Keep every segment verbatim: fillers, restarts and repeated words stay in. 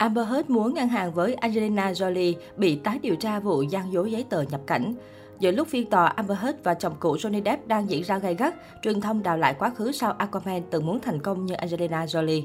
Amber Heard muốn ngang hàng với Angelina Jolie bị tái điều tra vụ gian dối giấy tờ nhập cảnh. Giữa lúc phiên tòa Amber Heard và chồng cũ Johnny Depp đang diễn ra gay gắt, truyền thông đào lại quá khứ sau Aquaman từng muốn thành công như Angelina Jolie.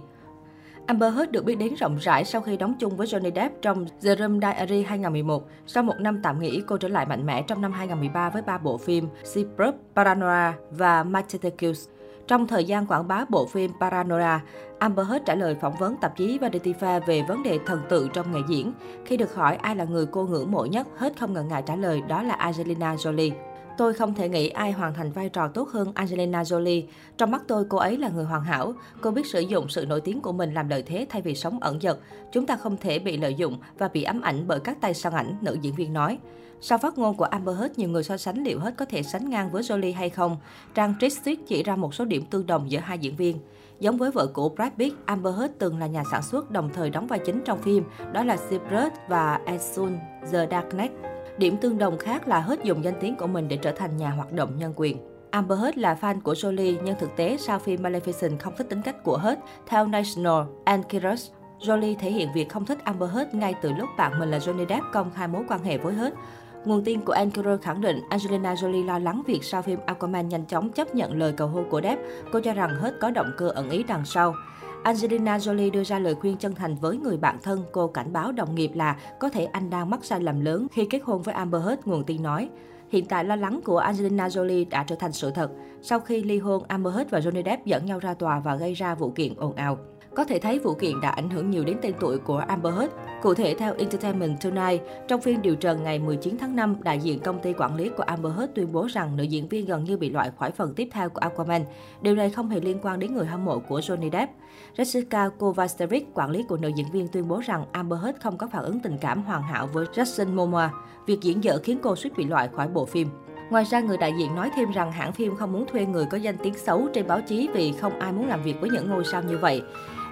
Amber Heard được biết đến rộng rãi sau khi đóng chung với Johnny Depp trong The Room Diary hai nghìn không trăm mười một. Sau một năm tạm nghỉ, cô trở lại mạnh mẽ trong năm hai nghìn không trăm mười ba với ba bộ phim Syrup, Paranoia và Machete Kills. Trong thời gian quảng bá bộ phim Paranoia, Amber Heard trả lời phỏng vấn tạp chí Vanity Fair về vấn đề thần tượng trong nghề diễn. Khi được hỏi ai là người cô ngưỡng mộ nhất, Heard không ngần ngại trả lời đó là Angelina Jolie. Tôi không thể nghĩ ai hoàn thành vai trò tốt hơn Angelina Jolie. Trong mắt tôi, cô ấy là người hoàn hảo. Cô biết sử dụng sự nổi tiếng của mình làm lợi thế thay vì sống ẩn dật. Chúng ta không thể bị lợi dụng và bị ám ảnh bởi các tay săn ảnh, nữ diễn viên nói. Sau phát ngôn của Amber Heard, nhiều người so sánh liệu Heard có thể sánh ngang với Jolie hay không. Trang Trixit chỉ ra một số điểm tương đồng giữa hai diễn viên. Giống với vợ của Brad Pitt, Amber Heard từng là nhà sản xuất đồng thời đóng vai chính trong phim, đó là Cypress và Asun The Dark Knight. Điểm tương đồng khác là Heard dùng danh tiếng của mình để trở thành nhà hoạt động nhân quyền. Amber Heard là fan của Jolie, nhưng thực tế sau phim Maleficent không thích tính cách của Heard. Theo National Enquirer, Jolie thể hiện việc không thích Amber Heard ngay từ lúc bạn mình là Johnny Depp công khai mối quan hệ với Heard. Nguồn tin của Enquirer khẳng định Angelina Jolie lo lắng việc sau phim Aquaman nhanh chóng chấp nhận lời cầu hôn của Depp. Cô cho rằng Heard có động cơ ẩn ý đằng sau. Angelina Jolie đưa ra lời khuyên chân thành với người bạn thân. Cô cảnh báo đồng nghiệp là có thể anh đang mắc sai lầm lớn khi kết hôn với Amber Heard, nguồn tin nói. Hiện tại, lo lắng của Angelina Jolie đã trở thành sự thật. Sau khi ly hôn, Amber Heard và Johnny Depp dẫn nhau ra tòa và gây ra vụ kiện ồn ào. Có thể thấy vụ kiện đã ảnh hưởng nhiều đến tên tuổi của Amber Heard. Cụ thể, theo Entertainment Tonight, trong phiên điều trần ngày mười chín tháng năm, đại diện công ty quản lý của Amber Heard tuyên bố rằng nữ diễn viên gần như bị loại khỏi phần tiếp theo của Aquaman. Điều này không hề liên quan đến người hâm mộ của Johnny Depp. Jessica Kovasterik, quản lý của nữ diễn viên, tuyên bố rằng Amber Heard không có phản ứng tình cảm hoàn hảo với Jackson Momoa. Việc diễn dở khiến cô suýt bị loại khỏi bộ phim. Ngoài ra, người đại diện nói thêm rằng hãng phim không muốn thuê người có danh tiếng xấu trên báo chí vì không ai muốn làm việc với những ngôi sao như vậy.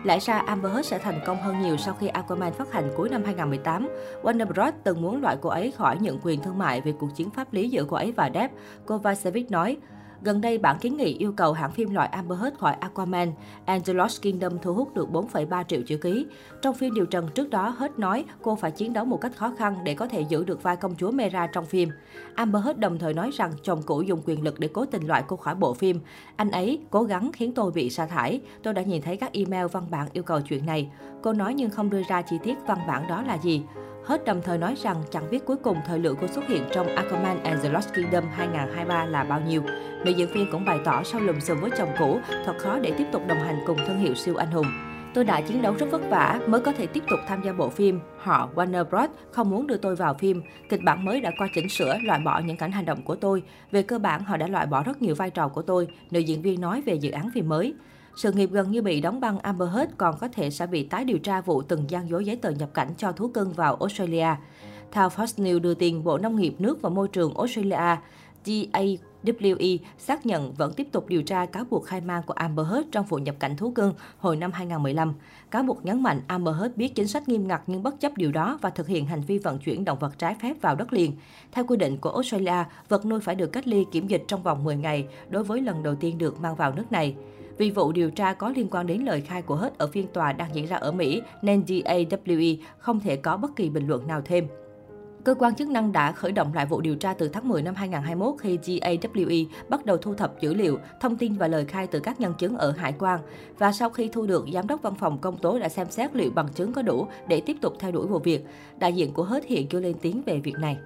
Lẽ ra Amber Heard sẽ thành công hơn nhiều sau khi Aquaman phát hành cuối năm hai nghìn không trăm mười tám. Warner Bros từng muốn loại cô ấy khỏi những quyền thương mại về cuộc chiến pháp lý giữa cô ấy và Depp, Kovacevic nói. Gần đây, bản kiến nghị yêu cầu hãng phim loại Amber Heard khỏi Aquaman and The Lost Kingdom thu hút được bốn phẩy ba triệu chữ ký. Trong phiên điều trần trước đó, Heard nói cô phải chiến đấu một cách khó khăn để có thể giữ được vai công chúa Mera trong phim. Amber Heard đồng thời nói rằng chồng cũ dùng quyền lực để cố tình loại cô khỏi bộ phim. Anh ấy cố gắng khiến tôi bị sa thải. Tôi đã nhìn thấy các email văn bản yêu cầu chuyện này. Cô nói nhưng không đưa ra chi tiết văn bản đó là gì. Heard đồng thời nói rằng chẳng biết cuối cùng thời lượng cô xuất hiện trong Aquaman and The Lost Kingdom hai nghìn không trăm hai mươi ba là bao nhiêu. Nữ diễn viên cũng bày tỏ sau lùm xùm với chồng cũ, thật khó để tiếp tục đồng hành cùng thương hiệu siêu anh hùng. Tôi đã chiến đấu rất vất vả mới có thể tiếp tục tham gia bộ phim. Họ, Warner Bros, không muốn đưa tôi vào phim. Kịch bản mới đã qua chỉnh sửa, loại bỏ những cảnh hành động của tôi. Về cơ bản, họ đã loại bỏ rất nhiều vai trò của tôi, nữ diễn viên nói về dự án phim mới. Sự nghiệp gần như bị đóng băng, Amber Heard còn có thể sẽ bị tái điều tra vụ từng gian dối giấy tờ nhập cảnh cho thú cưng vào Australia. Theo Fox News đưa tin, Bộ Nông nghiệp, Nước và Môi trường Australia D A W E xác nhận vẫn tiếp tục điều tra cáo buộc khai man của Amber Heard trong vụ nhập cảnh thú cưng hồi năm hai nghìn không trăm mười lăm. Cáo buộc nhấn mạnh Amber Heard biết chính sách nghiêm ngặt nhưng bất chấp điều đó và thực hiện hành vi vận chuyển động vật trái phép vào đất liền. Theo quy định của Australia, vật nuôi phải được cách ly kiểm dịch trong vòng mười ngày đối với lần đầu tiên được mang vào nước này. Vì vụ điều tra có liên quan đến lời khai của Heard ở phiên tòa đang diễn ra ở Mỹ, nên D A W E không thể có bất kỳ bình luận nào thêm. Cơ quan chức năng đã khởi động lại vụ điều tra từ tháng mười năm hai nghìn không trăm hai mươi mốt khi D A W E bắt đầu thu thập dữ liệu, thông tin và lời khai từ các nhân chứng ở hải quan. Và sau khi thu được, Giám đốc Văn phòng Công tố đã xem xét liệu bằng chứng có đủ để tiếp tục theo đuổi vụ việc. Đại diện của Heard hiện chưa lên tiếng về việc này.